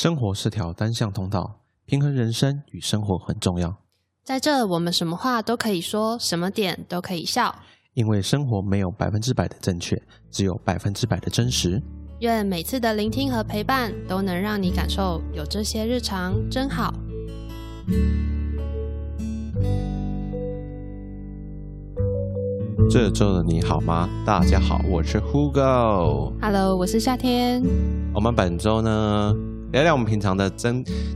生活是条单向通道，平衡人生与生活很重要。在这我们什么话都可以说，什么点都可以笑，因为生活没有100%的正确，只有100%的真实。愿每次的聆听和陪伴都能让你感受有这些日常真好。这周的你好吗？大家好，我是 Hugo。 Hello， 我是夏天。我们本周呢聊聊我们平常的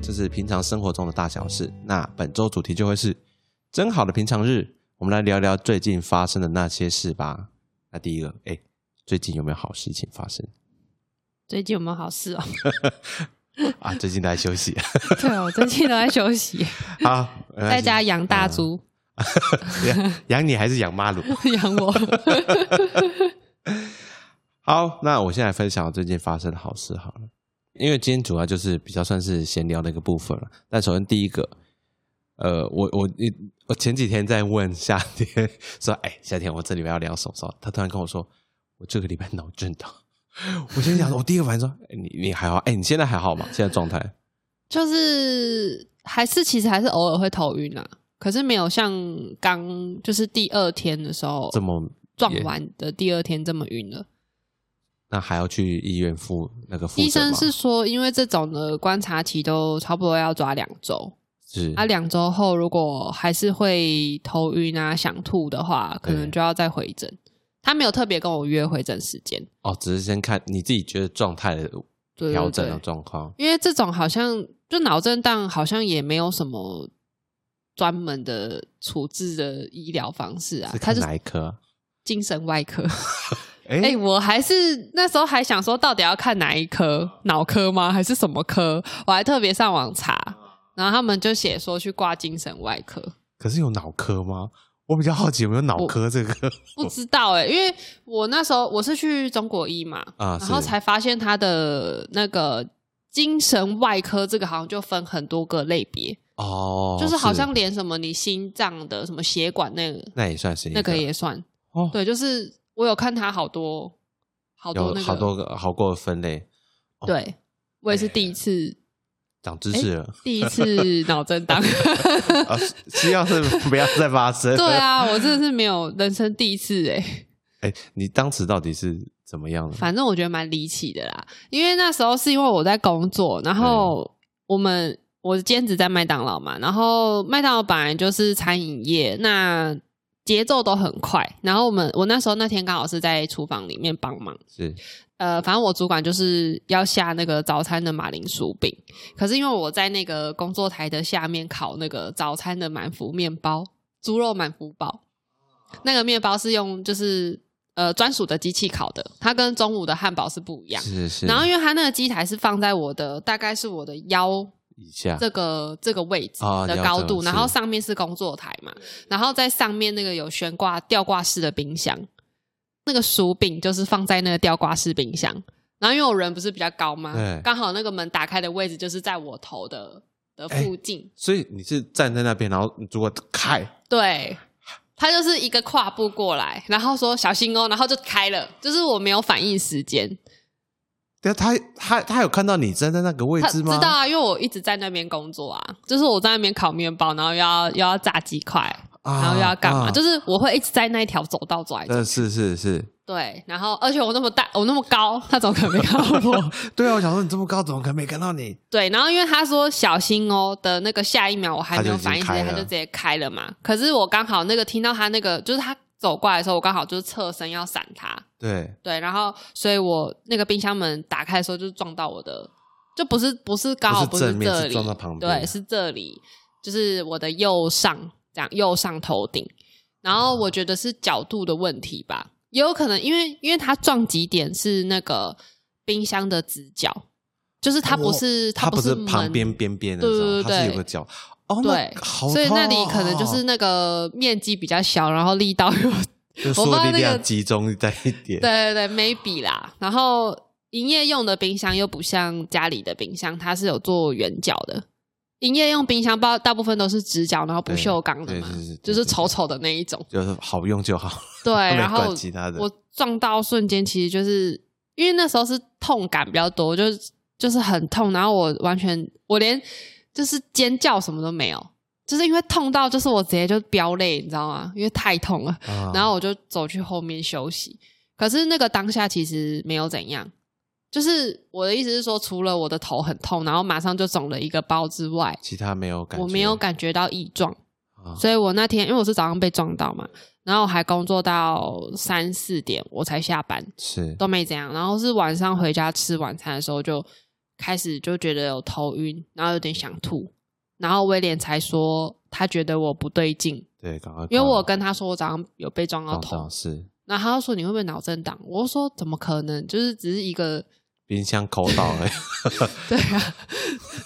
就是平常生活中的大小事。那本周主题就会是真好的平常日，我们来聊聊最近发生的那些事吧。那第一个，最近有没有好事情发生？最近有没有好事哦？啊，最近都在休息。对哦，最近都在休息。好，在家养大猪。养你还是养妈鲁？养我。好，那我现在分享最近发生的好事好了，因为今天主要就是比较算是闲聊的一个部分了。但首先第一个，我前几天在问夏天说，夏天我这礼拜要聊什么？他突然跟我说，我这个礼拜脑震荡。我先想，我第一个反应说，你还好？你现在还好吗？现在状态？就是其实还是偶尔会头晕啦。可是没有像刚就是第二天的时候这么撞完的第二天这么晕了。那还要去医院复诊吗？医生是说因为这种的观察期都差不多要抓2周，是啊，2周后如果还是会头晕啊想吐的话，可能就要再回诊。他没有特别跟我约回诊时间哦，只是先看你自己觉得状态的调整的状况。因为这种好像就脑震荡好像也没有什么专门的处置的医疗方式啊。是看哪一科？精神外科。我还是那时候还想说到底要看哪一科，脑科吗还是什么科？我还特别上网查，然后他们就写说去挂精神外科。可是有脑科吗？我比较好奇有没有脑科这个。不知道因为我那时候我是去中国医嘛，啊，然后才发现他的那个精神外科这个好像就分很多个类别哦，就是好像连什么你心脏的什么血管那也算是一个，那个也算哦。对，就是我有看他好多那个好多个好过的分类。哦，对，我也是第一次长知识了，第一次脑震荡。希望是不要再发生。对啊，我真的是没有人生第一次你当时到底是怎么样的？反正我觉得蛮离奇的啦，因为那时候是因为我在工作，然后我兼职在麦当劳嘛，然后麦当劳本来就是餐饮业，那节奏都很快。然后我那天刚好是在厨房里面帮忙，是反正我主管就是要下那个早餐的马铃薯饼，可是因为我在那个工作台的下面烤那个早餐的满福面包，猪肉满福包，那个面包是用就是专属的机器烤的，它跟中午的汉堡是不一样。是是。然后因为它那个机台是放在我的大概是我的腰以下这个位置的高度，然后上面是工作台嘛，然后在上面那个有悬挂吊挂式的冰箱，那个薯饼就是放在那个吊挂式冰箱。然后因为我人不是比较高吗，刚好那个门打开的位置就是在我头的附近，所以你是站在那边，然后如果开，对，他就是一个跨步过来，然后说小心哦，然后就开了，就是我没有反应时间。对，他有看到你站在那个位置吗？知道啊，因为我一直在那边工作啊，就是我在那边烤面包，然后又要炸鸡块，然后又要干嘛，就是我会一直在那一条走道走来走去。是是是。对，然后而且我那么大，我那么高，他怎么可能没看到我？对啊，我想说你这么高，怎么可能没看到你？对，然后因为他说小心哦的那个下一秒，我还没有反应，他就直接开了嘛。可是我刚好那个听到他那个，就是他走过来的时候，我刚好就是侧身要闪他，对，然后所以我那个冰箱门打开的时候就撞到我的，就不是刚好不是这里，不是正面，是撞到旁边，对，是这里，就是我的右上这样，右上头顶。然后我觉得是角度的问题吧，也有可能因为它撞击点是那个冰箱的直角，就是它不是旁边的时候，对，它是有个角。对，好，所以那里可能就是那个面积比较小，然后力道又说力量集中在一点。对对对 ，maybe 啦。然后营业用的冰箱又不像家里的冰箱，它是有做圆角的。营业用冰箱大部分都是直角，然后不锈钢的嘛，就是丑丑的那一种，就是好用就好。对，然后我撞到瞬间，其实就是因为那时候是痛感比较多，就是。就是很痛，然后我完全我连就是尖叫什么都没有，就是因为痛到就是我直接就飙泪，你知道吗？因为太痛了，然后我就走去后面休息。可是那个当下其实没有怎样，就是我的意思是说，除了我的头很痛，然后马上就肿了一个包之外，其他没有感觉，我没有感觉到异状。所以我那天因为我是早上被撞到嘛，然后我还工作到3-4点我才下班，是都没怎样。然后是晚上回家吃晚餐的时候就开始就觉得有头晕，然后有点想吐，然后威廉才说他觉得我不对劲，对，赶快，因为我跟他说我早上有被撞到头，是，然后他就说你会不会脑震荡？我说怎么可能，就是只是一个冰箱口倒而已对啊，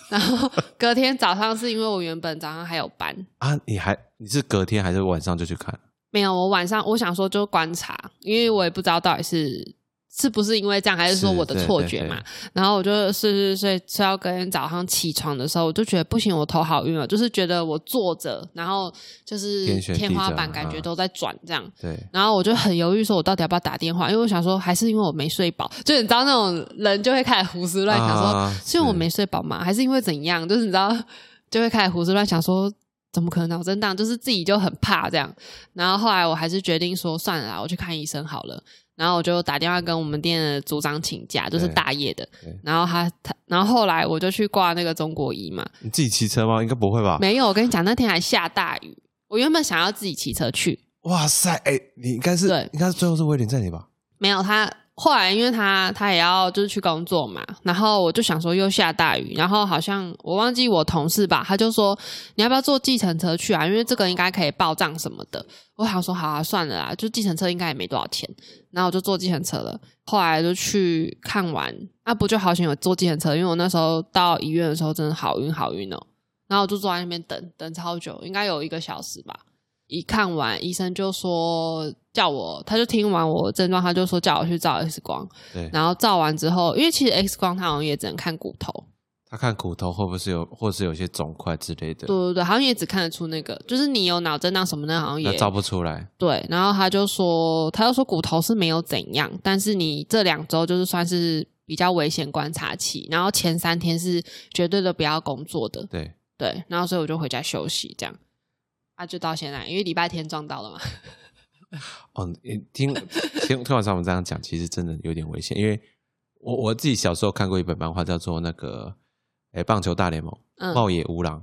然后隔天早上是因为我原本早上还有班啊，你是隔天还是晚上就去看？没有，我晚上我想说就观察，因为我也不知道到底是不是因为这样，还是说我的错觉嘛。对对对，然后我就睡到隔天早上起床的时候，我就觉得不行，我头好晕了，就是觉得我坐着，然后就是天花板感觉都在转这样。对，然后我就很犹豫，说我到底要不要打电话？因为我想说，还是因为我没睡饱，就你知道那种人就会开始胡思乱想说，是因为我没睡饱嘛，还是因为怎样？就是你知道，就会开始胡思乱想说。怎么可能脑震荡？就是自己就很怕这样，然后后来我还是决定说算了啦，我去看医生好了。然后我就打电话跟我们店的组长请假，就是大夜的。然后他，然后后来我就去挂那个中国医嘛。你自己骑车吗？应该不会吧？没有，我跟你讲，那天还下大雨。我原本想要自己骑车去。哇塞，哎，你应该是最后是威廉在你吧？没有他。后来因为他也要就是去工作嘛，然后我就想说又下大雨，然后好像我忘记我同事吧，他就说你要不要坐计程车去啊，因为这个应该可以报账什么的。我想说好啊算了啦，就计程车应该也没多少钱，然后我就坐计程车了。后来就去看完啊，不就好险有坐计程车，因为我那时候到医院的时候真的好晕好晕哦。然后我就坐在那边等超久，应该有1个小时吧。一看完医生就说叫我，他就听完我的症状，他就说叫我去照 X 光。对，然后照完之后，因为其实 X 光他好像也只能看骨头，他看骨头会不会是有，或是有些肿块之类的。对对对，好像也只看得出那个，就是你有脑震荡什么的，好像也照不出来。对，然后他就说骨头是没有怎样，但是你这2周就是算是比较危险观察期，然后前3天是绝对的不要工作的。对对，然后所以我就回家休息这样。啊，就到现在，因为礼拜天撞到了嘛。哦，听突然上我们这样讲，其实真的有点危险。因为我自己小时候看过一本漫画，叫做那个《棒球大联盟》，茂野吾郎，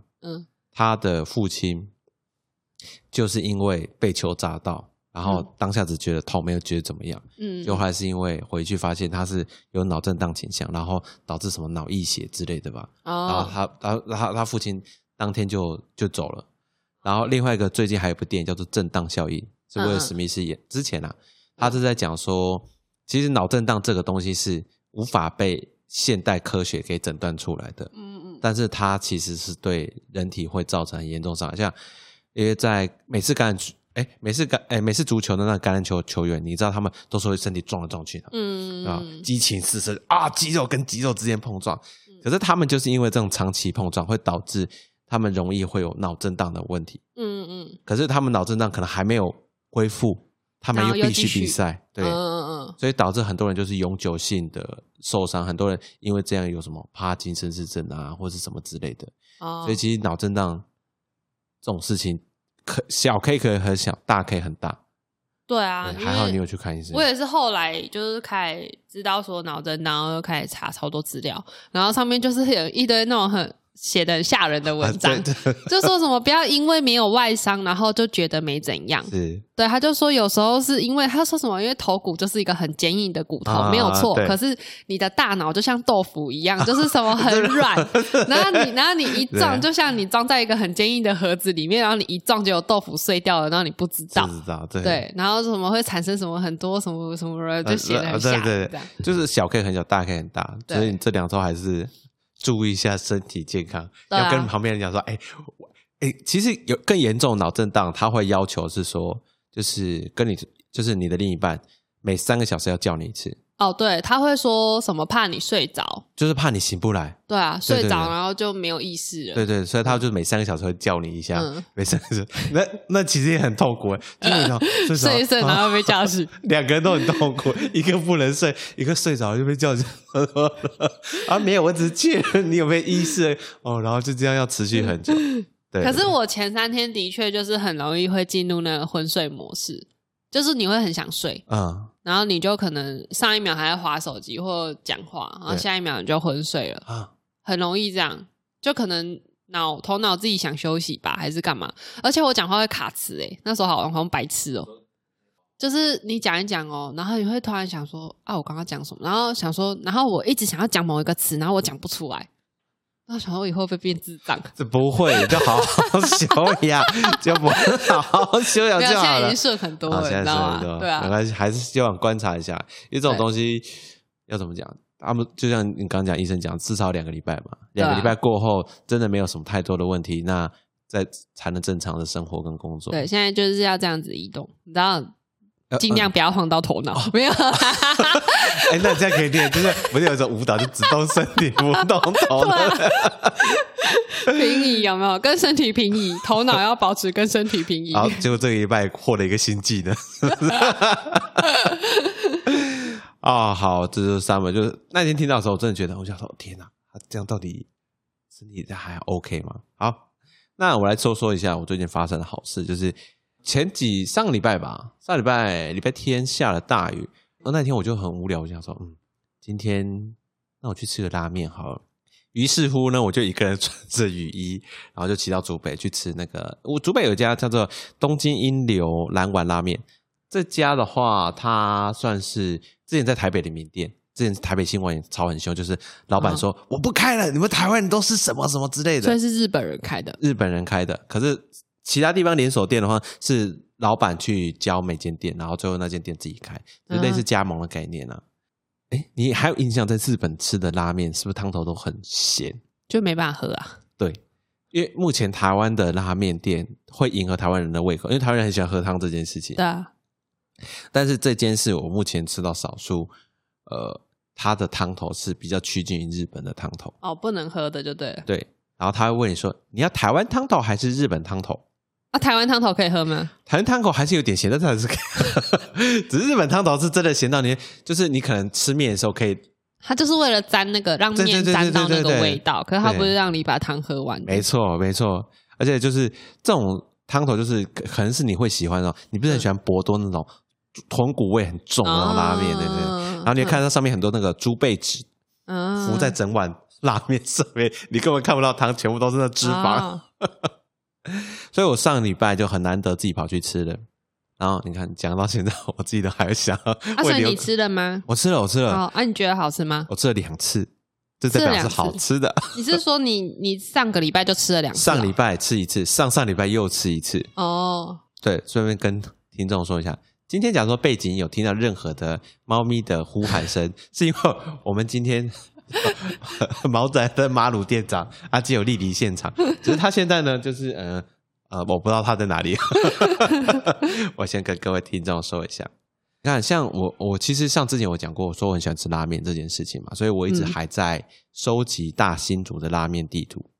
他的父亲就是因为被球砸到，然后当下只觉得痛，没有觉得怎么样。就后来是因为回去发现他是有脑震荡倾向，然后导致什么脑溢血之类的吧。哦，然后他父亲当天就走了。然后另外一个最近还有一部电影叫做《震荡效应》，是威尔史密斯演。之前啊，他是在讲说，其实脑震荡这个东西是无法被现代科学给诊断出来的。但是它其实是对人体会造成很严重伤害。像因为在每次足球的那个橄榄球球员，你知道他们都是会身体撞来撞去的，啊，激情四射啊，肌肉跟肌肉之间碰撞。可是他们就是因为这种长期碰撞，会导致他们容易会有脑震荡的问题。可是他们脑震荡可能还没有恢复，他们又必须比赛。对，所以导致很多人就是永久性的受伤，很多人因为这样有什么帕金森氏症啊，或是什么之类的。所以其实脑震荡这种事情，小 K 可以很小，大 K 很大。对啊，还好你有去看医生。我也是后来就是开始知道说脑震荡，然后又开始查超多资料，然后上面就是有一堆那种很写的很吓人的文章，就说什么不要因为没有外伤然后就觉得没怎样。对，他就说有时候是因为他说什么因为头骨就是一个很坚硬的骨头，没有错，可是你的大脑就像豆腐一样，就是什么很软然后你一撞，就像你装在一个很坚硬的盒子里面，然后你一撞就有豆腐碎掉了，然后你不知道。对，然后什么会产生什么很多什么就写的很吓人。对，就是小 K 很小，大 K 很大，所以你这2周还是注意一下身体健康。要跟旁边人讲说其实有更严重的脑震荡，他会要求是说就是跟你就是你的另一半每3个小时要叫你一次。哦，对，他会说什么怕你睡着，就是怕你醒不来。对啊，睡着然后就没有意识了。对对，所以他就每3个小时会叫你一下，每3个小时。那其实也很痛苦哎，就是睡一睡然后被叫醒，两个人都很痛苦，一个不能睡，一个睡着就被叫醒。啊，没有，我只是确认你有没有意识哦，然后就这样要持续很久。对，可是我前3天的确就是很容易会进入那个昏睡模式，就是你会很想睡，嗯，然后你就可能上一秒还在滑手机或讲话，然后下一秒你就昏睡了，啊，很容易这样，就可能头脑自己想休息吧，还是干嘛？而且我讲话会卡词欸，那时候好像白痴哦，就是你讲一讲哦，然后你会突然想说啊，我刚刚讲什么？然后想说，然后我一直想要讲某一个词，然后我讲不出来。那想到以后会变智障，这不会，就好好休养，就不好好休养就好了。现在已经顺很多了，你知道吗？对啊，没关系，还是希望观察一下，因为这种东西要怎么讲？他们就像你刚刚讲，医生讲，至少2个礼拜嘛，2个礼拜过后，真的没有什么太多的问题，那再才能正常的生活跟工作。对，现在就是要这样子移动，你知道。尽量不要晃到头脑，没有哎，那你这样可以练，就是不是有一种舞蹈就只动身体不动头脑平移，有没有跟身体平移，头脑要保持跟身体平移。好，结果这个礼拜获得一个新技能哦，好，这就是 Summer， 就是那天听到的时候我真的觉得我想说天哪，他这样到底身体还 OK 吗？好，那我来说一下我最近发生的好事，就是上个礼拜吧，上礼拜天下了大雨，那天我就很无聊，我想说今天那我去吃个拉面好了。于是乎呢，我就一个人穿着雨衣，然后就骑到竹北去吃那个，我竹北有一家叫做东京英流蓝丸拉面，这家的话它算是之前在台北的名店，之前台北新闻也吵很凶，就是老板说我不开了，你们台湾人都是什么什么之类的，所以是日本人开的，可是其他地方连锁店的话是老板去教每间店，然后最后那间店自己开，就类似加盟的概念啊。诶，你还有印象在日本吃的拉面是不是汤头都很咸，就没办法喝啊？对，因为目前台湾的拉面店会迎合台湾人的胃口，因为台湾人很喜欢喝汤这件事情。对啊，但是这间是我目前吃到少数它的汤头是比较趋近于日本的汤头哦，不能喝的就对了。对，然后他会问你说你要台湾汤头还是日本汤头啊？台湾汤头可以喝吗？台湾汤头还是有点咸，但是还是可以只是日本汤头是真的咸到你，就是你可能吃面的时候可以，它就是为了沾那个，让面沾到那个味道，可是它不是让你把汤喝完。没错没错，而且就是这种汤头就是可能是你会喜欢的，你不是很喜欢博多那种豚骨味很重的那种拉面，对不对？然后你看到上面很多那个猪背脂浮在整碗拉面上面，你根本看不到汤，全部都是那脂肪所以我上礼拜就很难得自己跑去吃了，然后你看讲到现在我自己都还想要所以你吃了吗？我吃了、哦、啊，你觉得好吃吗？我吃了2次，这代表是好吃的你是说你上个礼拜就吃了2次、哦、上礼拜吃1次，上礼拜又吃1次哦。对，顺便跟听众说一下，今天假如说背景有听到任何的猫咪的呼喊声是因为我们今天毛仔的马鲁店长阿基有莅临现场，只是他现在呢就是我不知道他在哪里我先跟各位听众说一下，你看像我其实像之前我讲过，我说我很喜欢吃拉面这件事情嘛，所以我一直还在收集大新竹的拉面地图。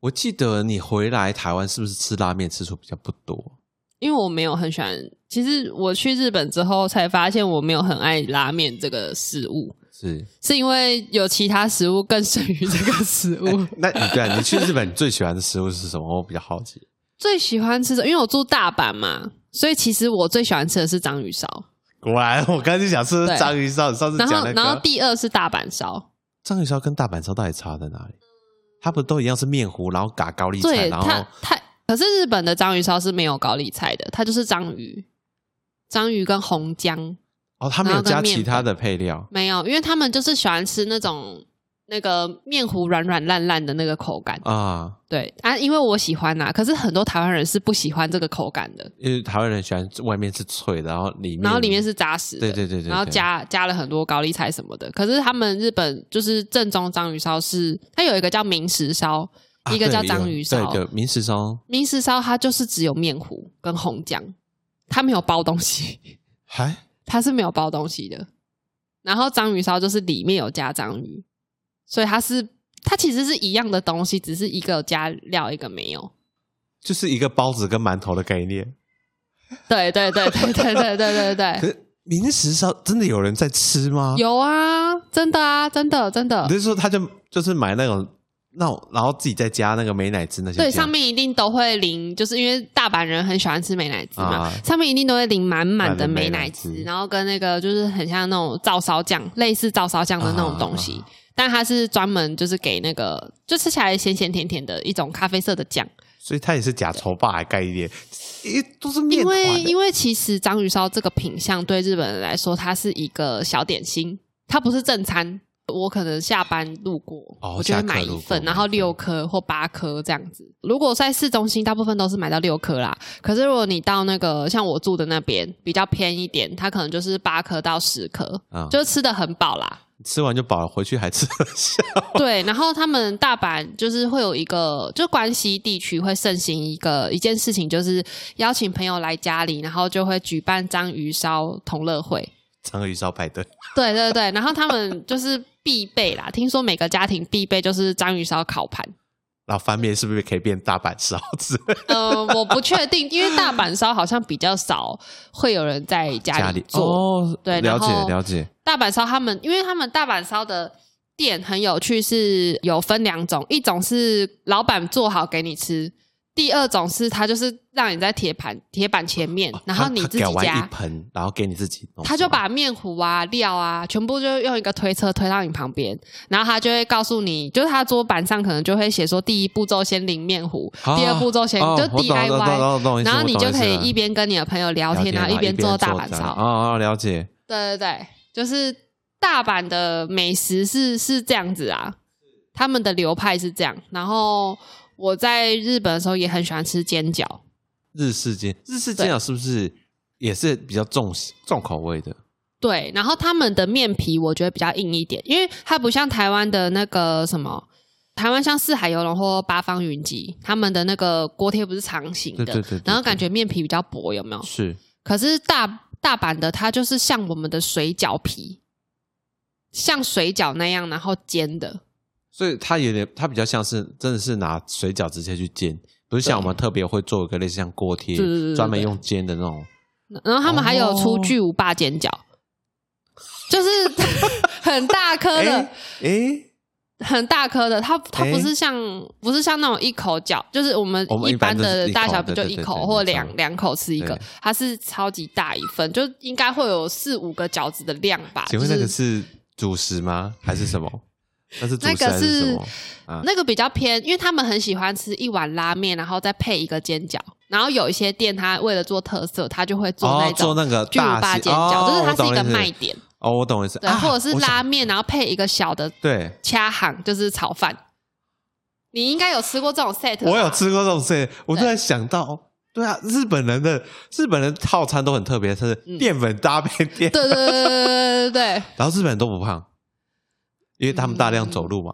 我记得你回来台湾是不是吃拉面次数比较不多？因为我没有很喜欢，其实我去日本之后才发现我没有很爱拉面这个食物，是因为有其他食物更胜于这个食物那对啊，你去日本你最喜欢的食物是什么？我比较好奇。最喜欢吃的，因为我住大阪嘛，所以其实我最喜欢吃的是章鱼烧。果然我刚才想吃章鱼烧，上次讲那个然后第2是大阪烧。章鱼烧跟大阪烧到底差在哪里？它不都一样是面糊然后嘎高丽菜？然后可是日本的章鱼烧是没有高丽菜的，它就是章鱼跟红姜。哦，他没有加其他的配料？没有，因为他们就是喜欢吃那种那个面糊软软烂烂的那个口感啊。对啊，因为我喜欢啊，可是很多台湾人是不喜欢这个口感的，因为台湾人喜欢外面是脆的，然后里面是扎实的。对，然后加了很多高丽菜什么的。可是他们日本就是正宗章鱼烧是，它有一个叫明石烧，一个叫章鱼烧。对，明石烧它就是只有面糊跟红姜，它没有包东西。还它是没有包东西的，然后章鱼烧就是里面有加章鱼，所以它其实是一样的东西，只是一个有加料一个没有，就是一个包子跟馒头的概念。对对对对对对对对对。可是明食烧真的有人在吃吗？有啊，真的啊，真的真的。你是说他就是买那种然后自己再加那个美乃滋那些酱？对，上面一定都会淋，就是因为大阪人很喜欢吃美乃滋嘛，上面一定都会淋满满的美乃滋，然后跟那个就是很像那种照烧酱，类似照烧酱的那种东西，但它是专门就是给那个就吃起来咸咸甜甜的一种咖啡色的酱，所以它也是假稠霸的概念，都是面团。因为其实章鱼烧这个品项对日本人来说，它是一个小点心，它不是正餐。我可能下班路过，我就会买一份，然后6颗或8颗这样子。如果在市中心，大部分都是买到6颗啦。可是如果你到那个像我住的那边比较偏一点，它可能就是8颗到10颗，就吃得很饱啦。吃完就饱了，回去还吃得下。对，然后他们大阪就是会有一个，就关西地区会盛行一件事情，就是邀请朋友来家里，然后就会举办章鱼烧同乐会。章鱼烧派对，对对对，然后他们就是必备啦。听说每个家庭必备就是章鱼烧烤盘，然后翻面是不是可以变大阪烧之类的？我不确定，因为大阪烧好像比较少会有人在家里做。哦，对，了解了解。大阪烧因为他们大阪烧的店很有趣，是有分2种，一种是老板做好给你吃。第2种是它就是让你在铁板前面，然后你自己加一盆，然后给你自己弄，他就把面糊啊料啊全部就用一个推车推到你旁边，然后他就会告诉你，就是他桌板上可能就会写说第一步骤先淋面糊，第2步骤先就 DIY， 然后你就可以一边跟你的朋友聊天，然后一边做大阪烧。哦，了解。对对对，就是大阪的美食是这样子啊，他们的流派是这样。然后我在日本的时候也很喜欢吃煎饺，日式煎饺是不是也是比较重口味的？对，然后他们的面皮我觉得比较硬一点，因为它不像台湾的那个什么，台湾像四海游龙或八方云集，他们的那个锅贴不是长形的，对，然后感觉面皮比较薄，有没有？是。可是大阪的它就是像我们的水饺皮，像水饺那样，然后煎的。所以它比较像是真的是拿水饺直接去煎，不是像我们特别会做一个类似像锅贴专门用煎的那种。然后他们还有出巨无霸煎饺，就是很大颗的，很大颗的，它不是像那种一口饺，就是我们一般的大小不就一口或两口吃一个，它是超级大一份，就应该会有4-5个饺子的量吧。请问那个是主食吗？还是什么？那个比较偏，因为他们很喜欢吃一碗拉面，然后再配一个煎饺。然后有一些店，他为了做特色，他就会做那种巨无霸煎饺，就是它是一个卖点。哦，我懂意思。对，或者是拉面，然后配一个小的掐行，就是炒饭。你应该有吃过这种 set？ 我有吃过这种 set， 我突然想到。对啊，日本人套餐都很特别，是淀粉搭配淀粉。对对对对对对对。然后日本人都不胖。因为他们大量走路嘛，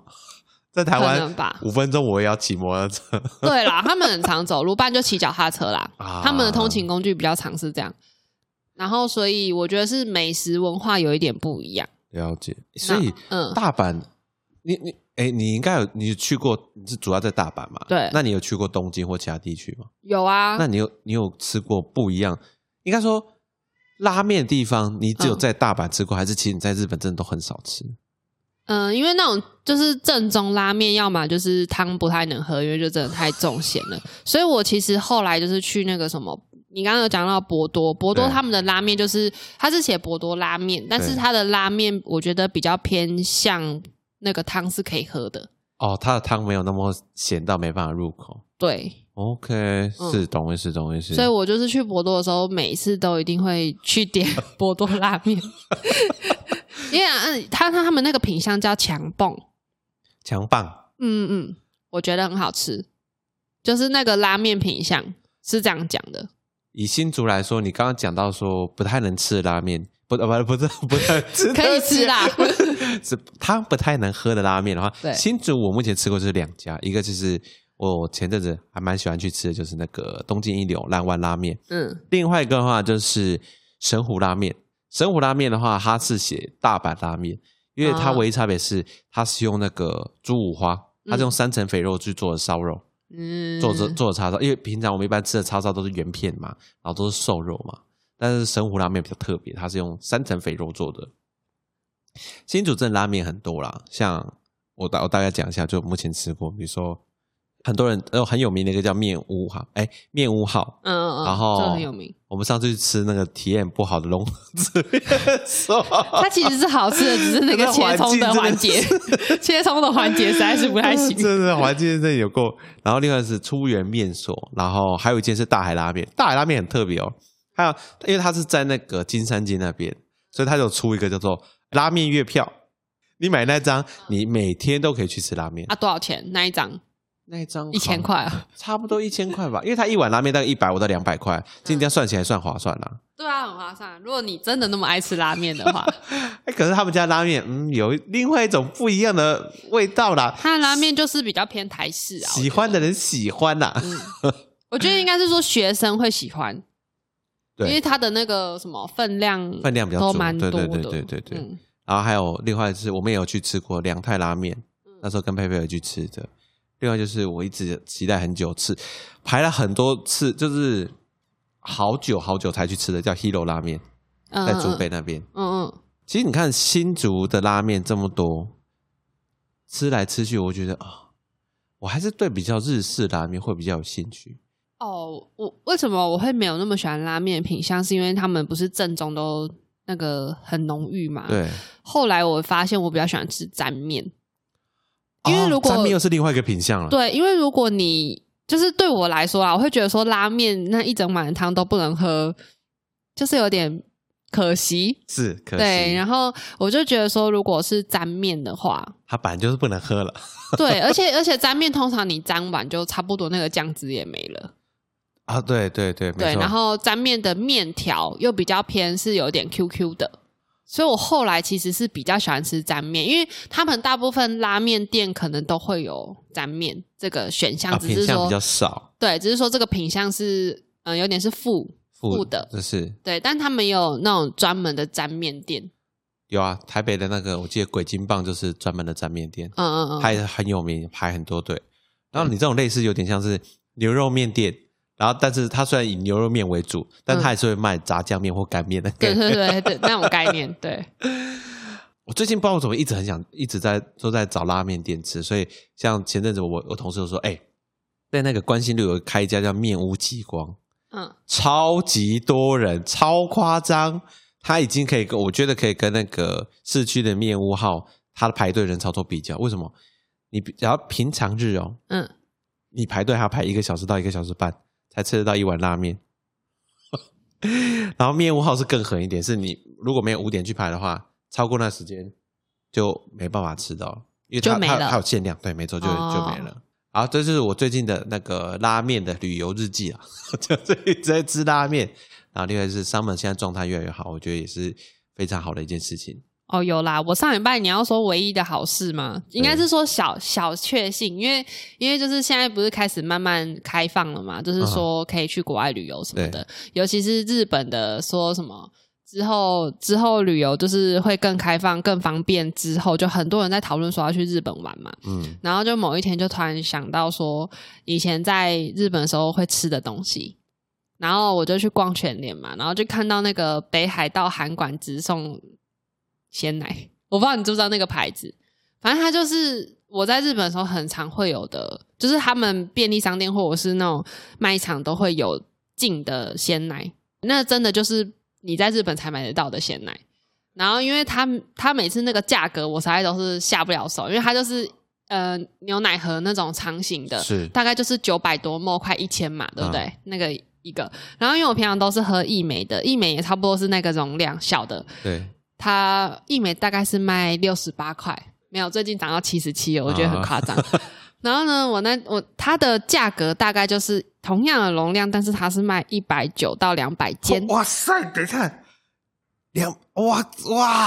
在台湾5分钟我也要骑摩托车。对啦，他们很常走路，不然就骑脚踏车啦。他们的通勤工具比较常是这样，然后所以我觉得是美食文化有一点不一样。了解，所以大阪，你应该有你去过，你是主要在大阪嘛？对，那你有去过东京或其他地区吗？有啊，那你有吃过不一样？应该说拉面的地方，你只有在大阪吃过，还是其实你在日本真的都很少吃？因为那种就是正宗拉面，要么就是汤不太能喝，因为就真的太重咸了。所以我其实后来就是去那个什么，你刚刚有讲到博多他们的拉面就是它是写博多拉面，但是它的拉面我觉得比较偏向那个汤是可以喝的。哦，它的汤没有那么咸到没办法入口。对 ，OK，是懂意思，懂意思。所以我就是去博多的时候，每一次都一定会去点博多拉面。因为他们那个品项叫强棒，嗯嗯，我觉得很好吃，就是那个拉面品项是这样讲的。以新竹来说，你刚刚讲到说不太能吃的拉面，不太吃可以吃啦，他不太能喝的拉面的话，新竹我目前吃过就是2家，一个就是我前阵子还蛮喜欢去吃的，就是那个东京一流烂丸拉面，另外一个的话就是神户拉面。神虎拉面的话它是写大阪拉面，因为它唯一差别是它是用那个猪五花，它是用3层肥肉去做的烧肉，做的叉烧，因为平常我们一般吃的叉烧都是圆片嘛，然后都是瘦肉嘛，但是神虎拉面比较特别，它是用3层肥肉做的。新竹镇拉面很多啦，像我大概讲一下，就目前吃过，比如说很多人很有名的一个叫面屋哈，面屋号，然后很有名。我们上次去吃那个体验不好的龙河子面，它其实是好吃的，只是那个切葱的环节，切葱的环节实在是不太行。真的环境真的有够。然后另外是初原面所，然后还有一间是大海拉面，大海拉面很特别哦，还有因为它是在那个金山街那边，所以它有出一个叫做拉面月票，你买那张，你每天都可以去吃拉面啊。多少钱？那一张？那一张1000块啊，差不多1000块吧，因为它一碗拉面大概150到200块，今天算起来算划算啦。对啊，很划算。如果你真的那么爱吃拉面的话，可是他们家拉面，有另外一种不一样的味道啦。它的拉面就是比较偏台式啊，喜欢的人喜欢啦。我觉得应该是说学生会喜欢，因为它的那个什么分量比较多，都蛮多的。对、嗯。然后还有另外是，我们也有去吃过凉太拉面，那时候跟佩佩有去吃的。另外就是我一直期待很久吃，排了很多次，就是好久好久才去吃的叫 Hero 拉面，在竹北那边。其实你看新竹的拉面这么多，吃来吃去，我觉得我还是对比较日式拉面会比较有兴趣。我为什么我会没有那么喜欢拉面品项，是因为他们不是正宗都那个很浓郁嘛？对。后来我发现我比较喜欢吃沾面。因为如果沾面又是另外一个品项了。对，因为如果你就是对我来说啊，我会觉得说拉面那一整碗的汤都不能喝，就是有点可惜。是可惜。对，然后我就觉得说，如果是沾面的话，它本来就是不能喝了。对，而且沾面通常你沾完就差不多那个酱汁也没了。啊，对，没错。对，然后沾面的面条又比较偏是有点 QQ 的。所以我后来其实是比较喜欢吃沾面，因为他们大部分拉面店可能都会有沾面这个选项，只是说品项比较少。对，只是说这个品项是有点是副的，就是对。但他们有那种专门的沾面店。有啊，台北的那个我记得鬼金棒就是专门的沾面店，它也很有名，排很多队。然后你这种类似有点像是牛肉面店。然后但是它虽然以牛肉面为主，但它还是会卖炸酱面或干面的概念。对，那种概念。对，我最近不知道我怎么一直很想一直都在找拉面店吃，所以像前阵子我同事就说在那个关心路有开一家叫面屋极光，超级多人，超夸张，它已经可以，我觉得可以跟那个市区的面屋号它的排队人潮做比较。为什么？你只要平常日你排队还要排1个小时到1个小时半才吃得到一碗拉面。然后面屋号是更狠一点，是你如果没有5点去排的话，超过那时间就没办法吃到，因为它有限量。对，没错，就没了。好，这就是我最近的那个拉面的旅游日记啦，就是一直在吃拉面。然后另外是 Summer 现在状态越来越好，我觉得也是非常好的一件事情。有啦，我上礼拜你要说唯一的好事嘛，应该是说小确幸，因为就是现在不是开始慢慢开放了嘛，就是说可以去国外旅游什么的，尤其是日本的说什么之后旅游就是会更开放更方便，之后就很多人在讨论说要去日本玩嘛，然后就某一天就突然想到说以前在日本的时候会吃的东西。然后我就去逛全联嘛，然后就看到那个北海道函馆直送鲜奶，我不知道你知不知道那个牌子，反正它就是我在日本的时候很常会有的，就是他们便利商店或者是那种卖场都会有进的鲜奶，那真的就是你在日本才买得到的鲜奶。然后因为它每次那个价格我实在都是下不了手，因为它就是牛奶盒那种长形的，大概就是900多ml快1000嘛，对不对？那个一个。然后因为我平常都是喝一美的，一美也差不多是那个容量小的，对。它一枚大概是卖68块，没有，最近涨到77了，我觉得很夸张。然后呢，它的价格大概就是同样的容量，但是它是卖190到200间。哇塞，等一下，哇，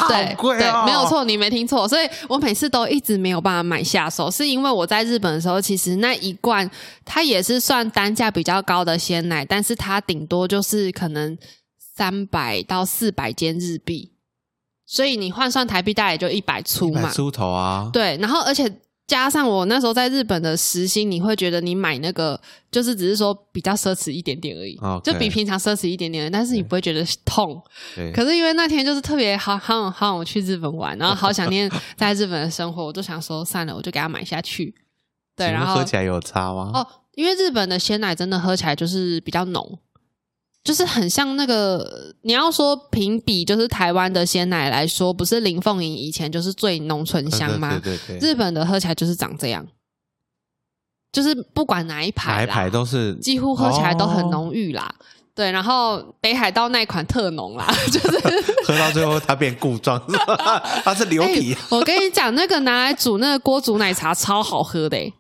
对，好贵哦！对，没有错，你没听错。所以我每次都一直没有办法买下手，是因为我在日本的时候，其实那一罐它也是算单价比较高的鲜奶，但是它顶多就是可能300到400间日币，所以你换算台币大概也就100出嘛，100出头啊。对，然后而且加上我那时候在日本的时薪，你会觉得你买那个就是只是说比较奢侈一点点而已， okay， 就比平常奢侈一点点而已，但是你不会觉得痛。对，可是因为那天就是特别好我去日本玩，然后好想念在日本的生活，我就想说算了，我就给他买下去。对，然后喝起来有差吗？哦，因为日本的鲜奶真的喝起来就是比较浓，就是很像那个你要说评比就是台湾的鲜奶来说，不是林凤营以前就是最浓醇香吗？对对对对，日本的喝起来就是长这样，就是不管哪一排啦，哪一排都是几乎喝起来都很浓郁啦，哦，对，然后北海道那一款特浓啦，就是喝到最后它变固状，它是流体，欸，我跟你讲那个拿来煮那个锅煮奶茶超好喝的，欸，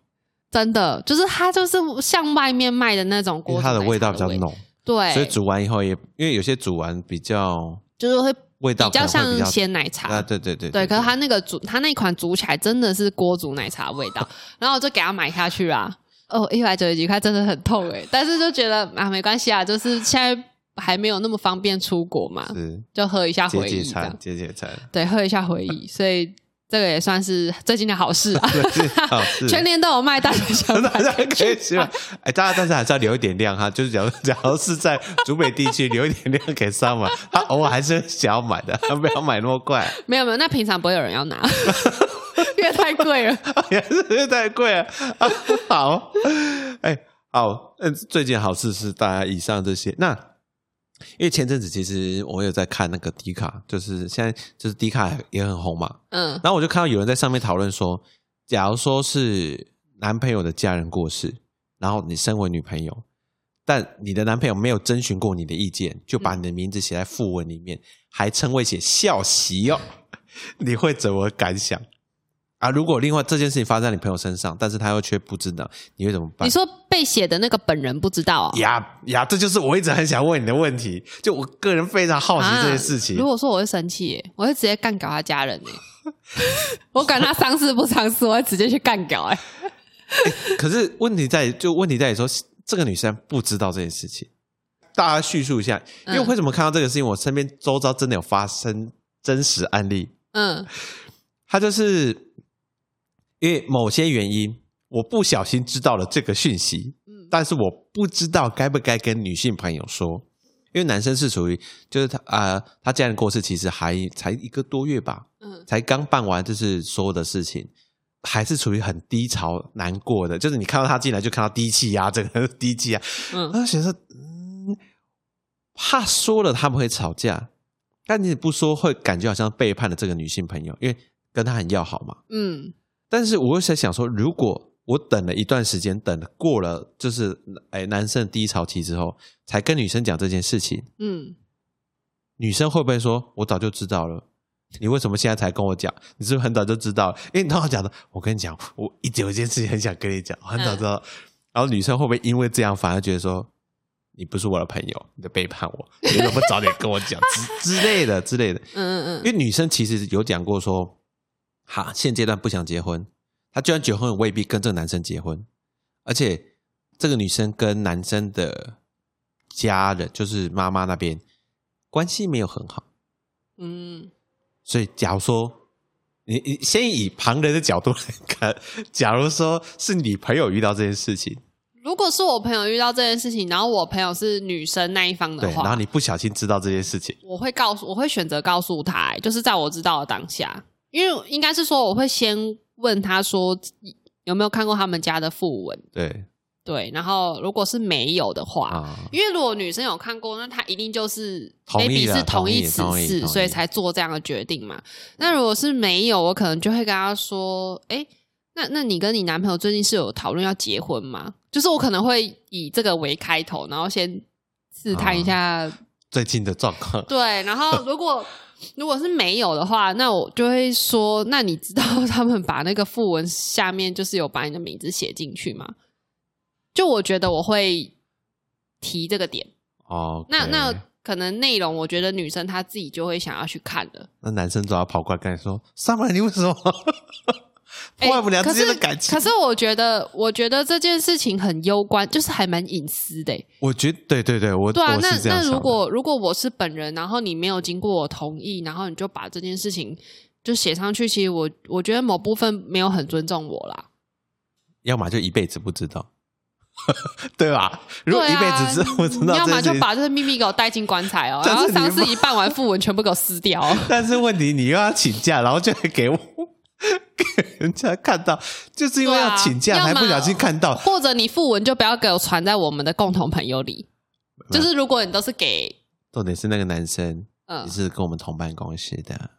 真的就是它就是像外面卖的那种锅煮奶茶的味，它的味道比较浓，对，所以煮完以后也因为有些煮完比较就是会味道比较像鲜奶茶，啊，对对对 对， 对，可是它那个煮它那款煮起来真的是锅煮奶茶味道，然后我就给它买下去啦，哦，190几块真的很痛耶，但是就觉得啊没关系啊，就是现在还没有那么方便出国嘛，就喝一下回忆，解解馋，对，喝一下回忆，所以这个也算是最近的好事啊，全年都有卖，大家想买可以去买，哎，大家但是还是要留一点量哈，就是假如是在竹北地区留一点量给Summer，他偶尔还是想要买的，他不要买那么快，没有没有，那平常不会有人要拿，因为太贵了，因为太贵了，啊，好，哎，好，最近好事是大家以上这些，那。因为前阵子其实我有在看那个迪卡，就是现在就是迪卡也很红嘛，嗯，然后我就看到有人在上面讨论说，假如说是男朋友的家人过世，然后你身为女朋友，但你的男朋友没有征询过你的意见，就把你的名字写在讣文里面，嗯，还称谓写孝媳哦，你会怎么感想啊？如果另外这件事情发生在你朋友身上，但是他又却不知道，你会怎么办？你说被写的那个本人不知道哦？呀，这就是我一直很想问你的问题，就我个人非常好奇这件事情。如果说我会生气耶，我会直接干搞他家人耶，我管他丧事不丧事，我会直接去干搞耶欸，可是问题在于说这个女生不知道这件事情，大家叙述一下，因为为什么看到这个事情，我身边周遭真的有发生真实案例，嗯，他就是。因为某些原因我不小心知道了这个讯息，嗯，但是我不知道该不该跟女性朋友说，因为男生是属于就是他家人过世其实还才1个多月吧，嗯，才刚办完就是所有的事情，还是处于很低潮难过的，就是你看到他进来就看到低气压，整个低气压，嗯，他想说怕说了他们会吵架，但你不说会感觉好像背叛了这个女性朋友，因为跟他很要好嘛，嗯，但是我又在想说，如果我等了一段时间，等过了就是男生低潮期之后，才跟女生讲这件事情，嗯，女生会不会说我早就知道了，你为什么现在才跟我讲？你是不是很早就知道了？因为你刚刚讲的，我跟你讲，我一直有一件事情很想跟你讲，我很早知道，嗯，然后女生会不会因为这样反而觉得说你不是我的朋友，你的背叛我，你怎么早点跟我讲之类的，嗯嗯嗯，因为女生其实有讲过说。哈，现阶段不想结婚，他就算结婚也未必跟这个男生结婚，而且这个女生跟男生的家人，就是妈妈那边关系没有很好，嗯，所以假如说你先以旁人的角度来看，假如说是你朋友遇到这件事情，如果是我朋友遇到这件事情，然后我朋友是女生那一方的话，对，然后你不小心知道这件事情，我会选择告诉他，就是在我知道的当下。因为应该是说我会先问他说有没有看过他们家的讣文，对对，然后如果是没有的话，啊，因为如果女生有看过，那她一定就是maybe是同意此事，所以才做这样的决定嘛。那如果是没有，我可能就会跟他说诶，那你跟你男朋友最近是有讨论要结婚吗？就是我可能会以这个为开头，然后先试探一下最近的状况，对，然后如果是没有的话，那我就会说，那你知道他们把那个讣文下面就是有把你的名字写进去吗？就我觉得我会提这个点，okay， 那可能内容我觉得女生她自己就会想要去看了，那男生总要跑过来跟你说 Summer 你为什么破坏不了之间的感情。可是我觉得这件事情很攸关，就是还蛮隐私的、欸。我觉得对对对，我对啊，我是这样想的。那如果我是本人，然后你没有经过我同意，然后你就把这件事情就写上去，其实我觉得某部分没有很尊重我啦。要么就一辈子不知道。对吧？如果一辈子我知道，要么就把这秘密给我带进棺材哦，然后丧事一办完，讣文全部给我撕掉、哦。但是问题你又要请假，然后就给人家看到，就是因为要请假还不小心看到，或者你讣文就不要给我传在我们的共同朋友里。就是如果你都是给，重点是那个男生，你是跟我们同办公室的。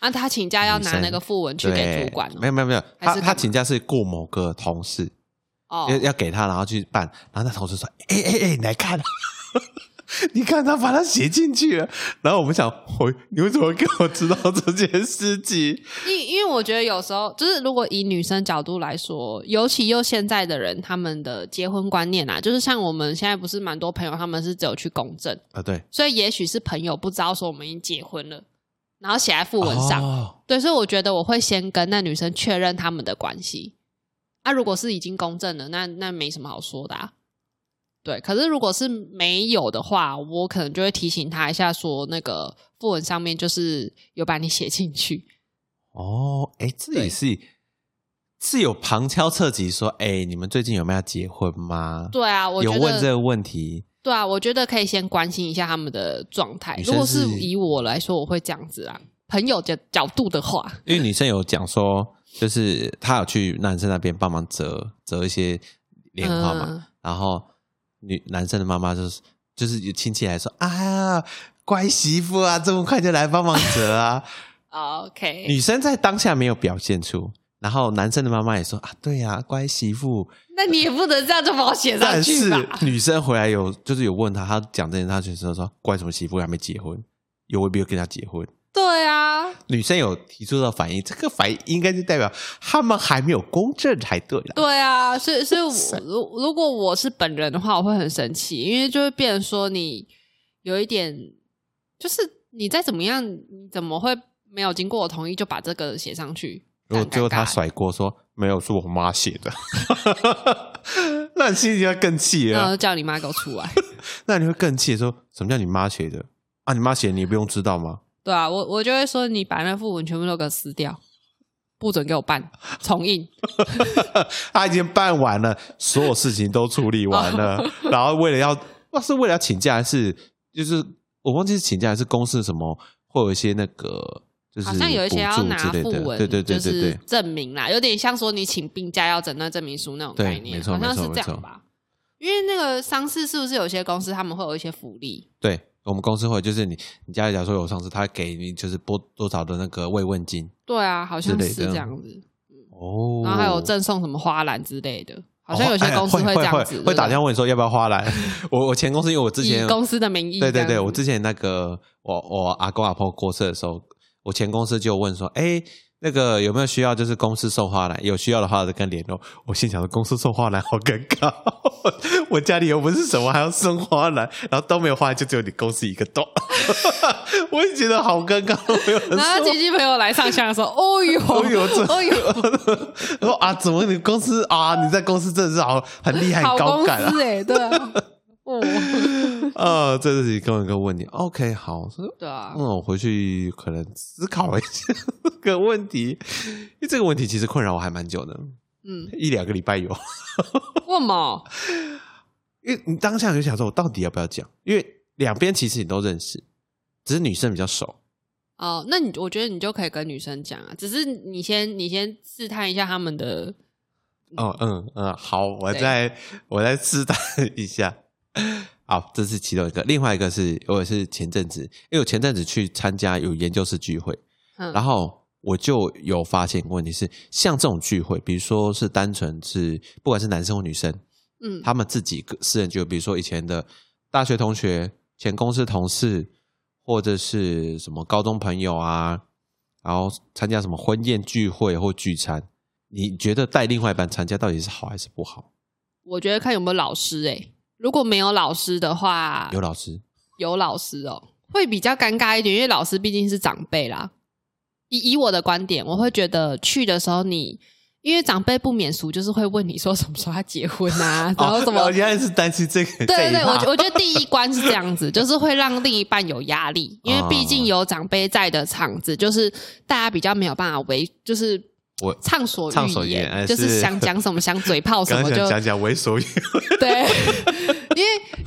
啊，他请假要拿那个讣文去给主管、哦？没有没有没有，他请假是雇某个同事。Oh. 要给他然后去办，然后那同事说欸你来看、啊、你看他把他写进去了，然后我们想你为什么给我知道这件事情？因为我觉得有时候就是如果以女生角度来说，尤其又现在的人他们的结婚观念啊，就是像我们现在不是蛮多朋友他们是只有去公证啊，对，所以也许是朋友不知道说我们已经结婚了，然后写在讣文上、oh. 对，所以我觉得我会先跟那女生确认他们的关系啊，如果是已经公证了，那没什么好说的啊。对，可是如果是没有的话，我可能就会提醒他一下说那个讣文上面就是有把你写进去。哦，欸，这也是有旁敲侧击说你们最近有没有要结婚吗？对啊，我觉得有问这个问题。对啊，我觉得可以先关心一下他们的状态。如果是以我来说，我会这样子啊，朋友的角度的话。因为女生有讲说就是他有去男生那边帮忙折一些莲花嘛、然后男生的妈妈就是有亲戚来说啊，乖媳妇啊，这么快就来帮忙折啊。OK， 女生在当下没有表现出，然后男生的妈妈也说啊，对啊，乖媳妇。那你也不能这样就把我写上去吧。但是女生回来有问他讲这件事，他全身说乖什么媳妇还没结婚，我也没有跟他结婚。对啊，女生有提出到反应，这个反应应该就代表他们还没有公正才对啦。对啊，所以如果我是本人的话，我会很生气，因为就会变成说你有一点，就是你再怎么样，你怎么会没有经过我同意就把这个写上去？如果最后他甩锅说没有是我妈写的，那你心里要更气了。那我就叫你妈给我出来。那你会更气说什么叫你妈写的啊？你妈写的你不用知道吗？对啊，我就会说你把那讣文全部都给撕掉，不准给我办重印。他已经办完了，所有事情都处理完了，然后为了要请假，还是就是我忘记是请假还是公司什么，会有一些那个就是好像有一些要拿讣文，对对对对对，就是证明啦，有点像说你请病假要诊断证明书那种概念，没错，好像是这样吧？因为那个丧事是不是有些公司他们会有一些福利？对。我们公司会就是你家里假如说有上司，他给你就是拨多少的那个慰问金。对啊，好像是这样子。哦，然后还有赠送什么花篮之类的，好像有些公司会这样子，会打电话问你说要不要花篮。我前公司因为我之前以公司的名义，对对对，我之前那个我阿公阿婆过世的时候，我前公司就问说，那个有没有需要就是公司送花篮，有需要的话就跟联络。我心想说公司送花篮好尴尬，我家里又不是什么还要送花篮，然后都没有花篮，就只有你公司一个洞。我也觉得好尴尬，没有人送。然后亲戚朋友来上香的时候，哦呦哦呦哦呦，我说啊，怎么你公司啊，你在公司真的是好很厉害，高干啊，好公司对啊。这是跟我一个问题。OK， 好，对啊，我回去可能思考一下这个问题，因为这个问题其实困扰我还蛮久的，一两个礼拜有。为什么？因为你当下就想说，我到底要不要讲？因为两边其实你都认识，只是女生比较熟。哦，那我觉得你就可以跟女生讲啊，只是你先试探一下他们的。好，我再试探一下。好，这是其中一个。另外一个是我也是前阵子，因为我前阵子去参加有研究室聚会，然后我就有发现问题是，像这种聚会，比如说是单纯是不管是男生或女生，他们自己私人聚会，比如说以前的大学同学、前公司同事，或者是什么高中朋友啊，然后参加什么婚宴聚会或聚餐，你觉得带另外一半参加到底是好还是不好？我觉得看有没有老师如果没有老师的话，有老师哦，会比较尴尬一点，因为老师毕竟是长辈啦。以我的观点，我会觉得去的时候你因为长辈不免俗，就是会问你说什么时候要结婚啊，然后什么。我现在是担心这个。对对对，我觉得第一关是这样子，就是会让另一半有压力，因为毕竟有长辈在的场子，就是大家比较没有办法就是畅所欲言，就是想讲什么想嘴炮什么就讲为所欲。对，因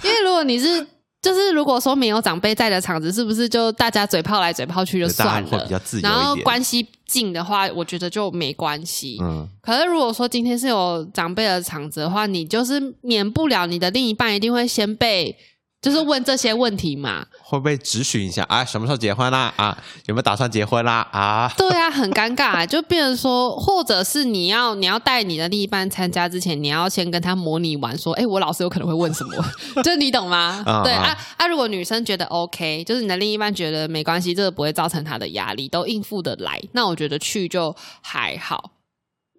为如果你是。就是如果说没有长辈在的场子，是不是就大家嘴炮来嘴炮去就算了，比较自由一点，然后关系近的话我觉得就没关系，可是如果说今天是有长辈的场子的话，你就是免不了你的另一半一定会先被就是问这些问题嘛，会不会质询一下啊，什么时候结婚啦，啊有没有打算结婚啦，啊对啊，很尴尬，就变成说或者是你要带你的另一半参加之前，你要先跟他模拟玩说我老师有可能会问什么就你懂吗？对啊，如果女生觉得 OK， 就是你的另一半觉得没关系，这个不会造成他的压力，都应付得来，那我觉得去就还好。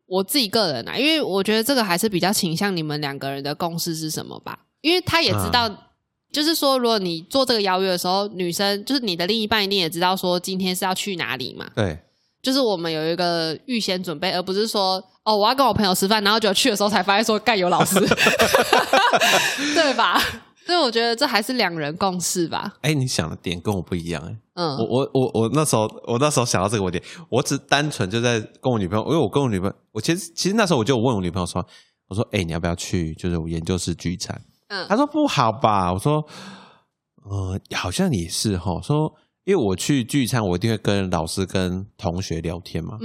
我自己个人因为我觉得这个还是比较倾向你们两个人的共识是什么吧，因为他也知道就是说如果你做这个邀约的时候，女生就是你的另一半一定也知道说今天是要去哪里嘛，对，就是我们有一个预先准备，而不是说我要跟我朋友吃饭，然后就去的时候才发现说干有老师对吧？所以我觉得这还是两人共识吧。你想的点跟我不一样我那时候想到这个问题，我只单纯就在跟我女朋友，因为我跟我女朋友我其实那时候我就问我女朋友说，我说你要不要去就是我研究室聚餐，他说不好吧，我说好像也是齁，说因为我去聚餐我一定会跟老师跟同学聊天嘛，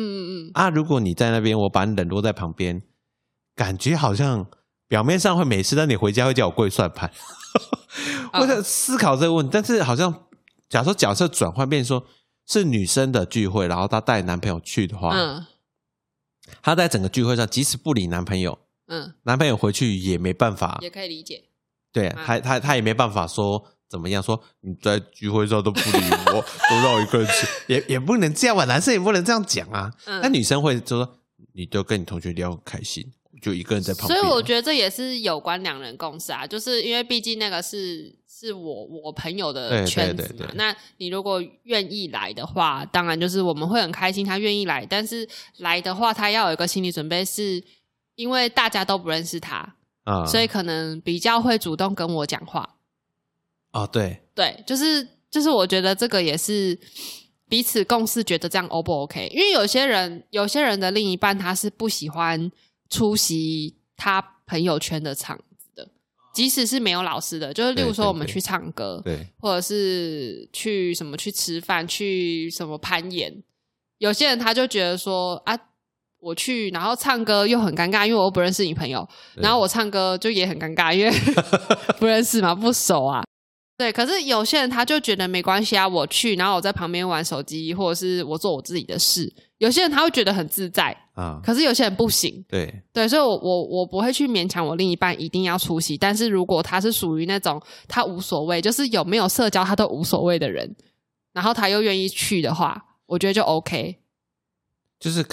如果你在那边我把你冷落在旁边，感觉好像表面上会没事，但你回家会叫我跪算盘我在思考这个问题，但是好像假设转换变成说是女生的聚会，然后她带男朋友去的话，她在整个聚会上即使不理男朋友，男朋友回去也没办法，也可以理解，对，他也没办法说怎么样，说你在聚会上都不理我都让我一个人去也不能这样吧，男生也不能这样讲啊，那女生会就说你就跟你同学聊开心，就一个人在旁边，所以我觉得这也是有关两人共识啊，就是因为毕竟那个是我朋友的圈子嘛，对，那你如果愿意来的话当然就是我们会很开心他愿意来，但是来的话他要有一个心理准备，是因为大家都不认识他，所以可能比较会主动跟我讲话。对，就是我觉得这个也是彼此共识，觉得这样 O 不 OK？ 因为有些人的另一半他是不喜欢出席他朋友圈的场子的，即使是没有老师的，就是例如说我们去唱歌，对，或者是去什么去吃饭，去什么攀岩，有些人他就觉得说我去然后唱歌又很尴尬，因为我又不认识你朋友，然后我唱歌就也很尴尬，因为不认识嘛，不熟啊，对，可是有些人他就觉得没关系啊，我去然后我在旁边玩手机或者是我做我自己的事，有些人他会觉得很自在，可是有些人不行，对，所以我不会去勉强我另一半一定要出席，但是如果他是属于那种他无所谓，就是有没有社交他都无所谓的人，然后他又愿意去的话，我觉得就 OK，就是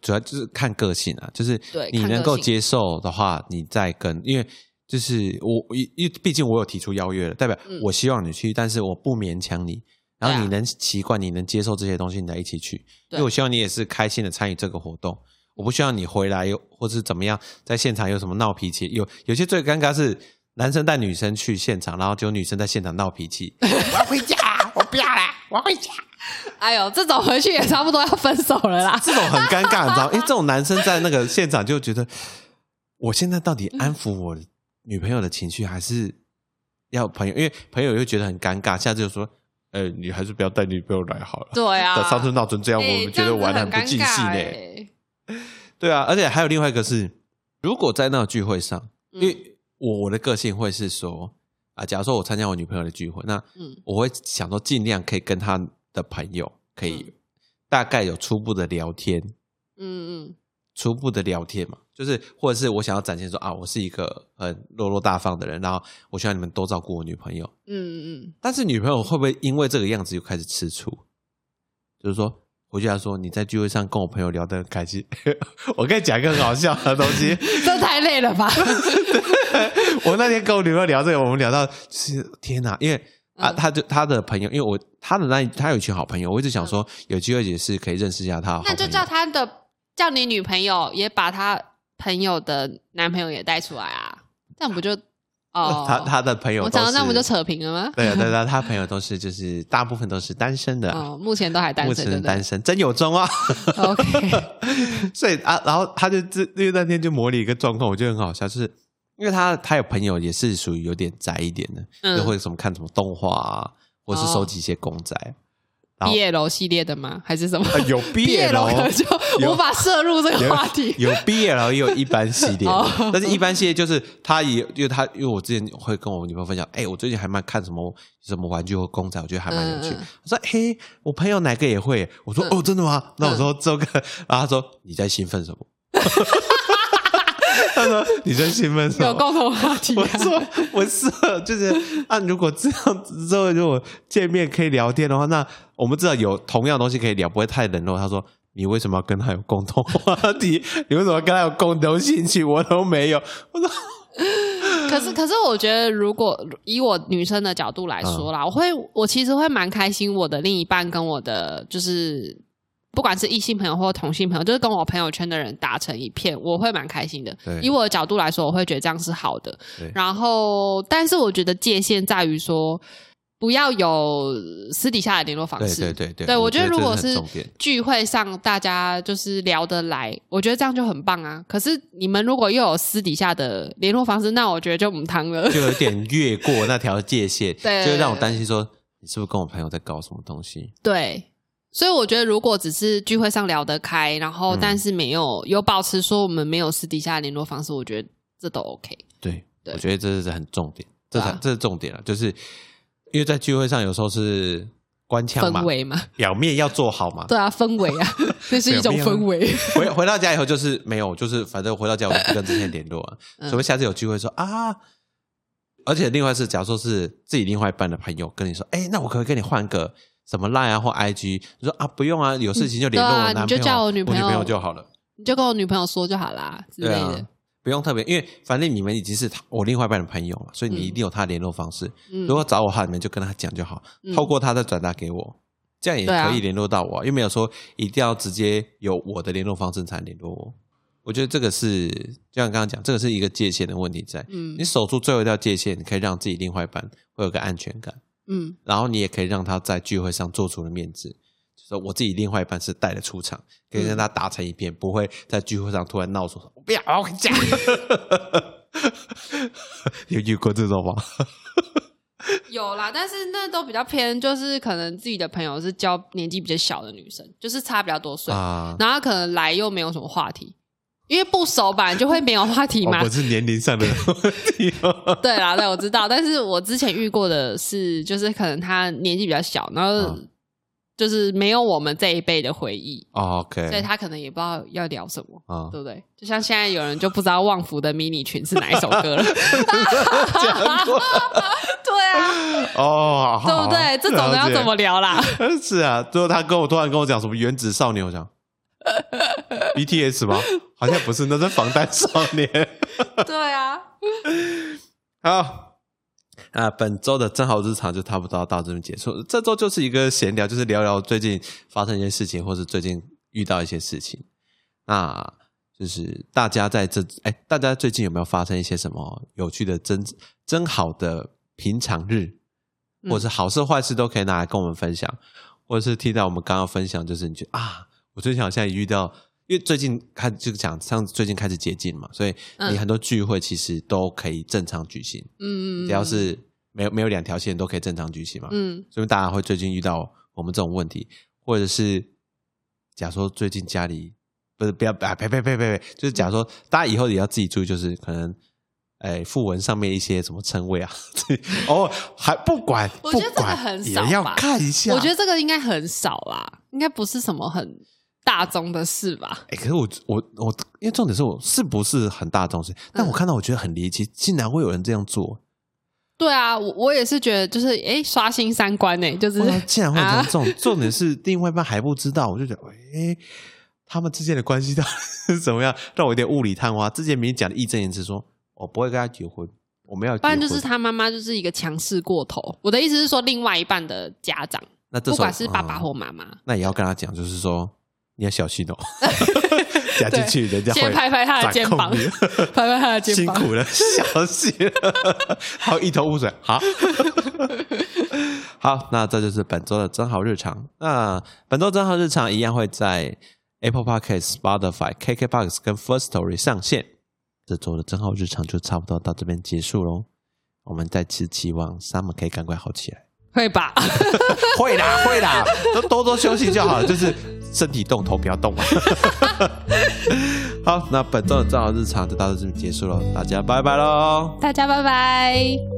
主要就是看个性啊，就是你能够接受的话你再跟，因为就是因为毕竟我有提出邀约了，代表我希望你去，但是我不勉强你，然后你能习惯你能接受这些东西你再一起去，因为我希望你也是开心的参与这个活动，我不希望你回来或是怎么样在现场有什么闹脾气，有些最尴尬是男生带女生去现场，然后就女生在现场闹脾气我要回家，我不要啦，我要回家，哎呦，这种回去也差不多要分手了啦这种很尴尬你知道，因为这种男生在那个现场就觉得我现在到底安抚我女朋友的情绪还是要朋友，因为朋友又觉得很尴尬，下次就说你还是不要带女朋友来好了，对啊，上次闹成这样我们觉得玩得很不尽兴对啊，而且还有另外一个是如果在那个聚会上，因为我的个性会是说假如说我参加我女朋友的聚会，那我会想说尽量可以跟她的朋友可以大概有初步的聊天，初步的聊天嘛，就是或者是我想要展现说我是一个很落落大方的人，然后我希望你们都照顾我女朋友，但是女朋友会不会因为这个样子就开始吃醋，就是说回去她说你在聚会上跟我朋友聊得很开心我跟你讲一个很好笑的东西这太累了吧我那天跟我女朋友聊这个，我们聊到天哪，因为啊，他的朋友，因为我他的那他有一群好朋友，我一直想说有机会也是可以认识一下他好朋友。那就叫他的叫你女朋友也把他朋友的男朋友也带出来啊，这样不就哦？他的朋友都是我讲到那不就扯平了吗？对对对，他朋友都是就是大部分都是单身的，哦，目前都还单身，目前单身真有中啊。OK， 所以啊，然后他就因为那天就模拟一个状况，我觉得很好笑，就是。因为他有朋友也是属于有点宅一点的，就会什么看什么动画啊，或是收集一些公仔。BL 系列的吗？还是什么？有 BL 就无法摄入这个话题。有 BL 也有一般系列，但是一般系列就是他也因为我之前会跟我女朋友分享，我最近还蛮看什么玩具或公仔，我觉得还蛮有趣。我说嘿，我朋友哪个也会，我说哦真的吗？那我说这个，然后他说你在兴奋什么？他说：“你真兴奋什么？”有共同话题，啊。我说：“我是就是啊，如果这样子之后，如果见面可以聊天的话，那我们至少有同样的东西可以聊，不会太冷落。”他说：“你为什么要跟他有共同话题？你为什么要跟他有共同兴趣？我都没有。”我说：“可是，我觉得如果以我女生的角度来说啦，我其实会蛮开心，我的另一半跟我的就是。”不管是异性朋友或同性朋友，就是跟我朋友圈的人打成一片，我会蛮开心的。以我的角度来说，我会觉得这样是好的。然后，但是我觉得界限在于说，不要有私底下的联络方式。对，我觉得如果是聚会上大家就是聊得来，我觉得这样就很棒啊。可是你们如果又有私底下的联络方式，那我觉得就母汤了，就有点越过那条界限，就让我担心说你是不是跟我朋友在搞什么东西？对。所以我觉得如果只是聚会上聊得开，然后但是没有有保持说我们没有私底下的联络方式，我觉得这都 OK。 对，我觉得这是很重点，这是重点了，就是因为在聚会上有时候是官腔嘛，氛围嘛，表面要做好嘛。对啊，氛围啊，这是一种氛围。回到家以后就是没有，就是反正回到家我就不跟之前联络啊，所以下次有聚会说啊，而且另外是假如说是自己另外一半的朋友跟你说，那我可不可以跟你换个什么 LINE 啊或 IG， 你说啊不用啊，有事情就联络我男朋友，你就叫我女朋友就好了，你就跟我女朋友说就好啦之类的，不用特别，因为反正你们已经是我另外一半的朋友嘛，所以你一定有他的联络方式，如果找我话你们就跟他讲就好，透过他再转达给我，这样也可以联络到我，又没有说一定要直接有我的联络方式才联络我。我觉得这个是就像刚刚讲，这个是一个界限的问题在，你守住最后一条界限，你可以让自己另外一半会有个安全感，然后你也可以让他在聚会上做出了面子，就是我自己另外一半是带了出场，可以跟他打成一片，不会在聚会上突然闹说我不要我回家。有遇过这种吗？有啦，但是那都比较偏，就是可能自己的朋友是交年纪比较小的女生，就是差比较多岁，然后可能来又没有什么话题，因为不熟吧，就会没有话题嘛。我是年龄上的问题。对啦，对，我知道。但是我之前遇过的是，就是可能他年纪比较小，然后就是没有我们这一辈的回忆。OK。所以他可能也不知道要聊什么，对不对？就像现在有人就不知道旺福的迷你裙是哪一首歌了。对啊。哦，对不对？这种的要怎么聊啦？是啊，最后他突然跟我讲什么原子少年，我想。BTS 吗？好像不是，那是防弹少年。对啊。好，本周的正好日常就差不多到这边结束。这周就是一个闲聊，就是聊聊最近发生一些事情，或是最近遇到一些事情。那就是大家大家最近有没有发生一些什么有趣的真好的平常日，或是好事坏事都可以拿来跟我们分享，或是听到我们刚刚分享，就是你觉得啊。我最近好像也遇到，因为最近开就讲上最近开始解禁嘛，所以你很多聚会其实都可以正常举行，只要是没有两条线都可以正常举行嘛，所以大家会最近遇到我们这种问题，或者是假如说最近家里不是不要呸，就是假如说大家以后也要自己注意，就是可能。讣文上面一些什么称谓啊，还不管，我觉得这个很少吧，也要看一下。我觉得这个应该很少啦，应该不是什么很大众的事吧。可是我因为重点是我是不是很大众事，但我看到我觉得很离奇，竟然会有人这样做。对啊，我也是觉得就是刷新三观就是竟然会有这种重点是另外一半还不知道，我就觉得他们之间的关系到底是怎么样，让我有点雾里探花。之前明明讲的义正言辞说我不会跟他结婚，我们要结婚，不然就是他妈妈就是一个强势过头。我的意思是说另外一半的家长，那这不管是爸爸或妈妈、嗯、那也要跟他讲，就是说你要小心哦、喔、夹进去人家会先拍拍他的肩膀，拍拍他的肩膀，辛苦了，小心了还有一头雾水。好好，那这就是本周的真好日常。那本周真好日常一样会在 Apple Podcasts、 Spotify、 KKBOX 跟 First Story 上线。这周的真好日常就差不多到这边结束咯，我们再次期望 Summer 可以赶快好起来。会吧会啦会啦，多多休息就好了，就是身体动头不要动嘛好，那本周的真好日常就到这边结束了，大家拜拜咯，大家拜拜。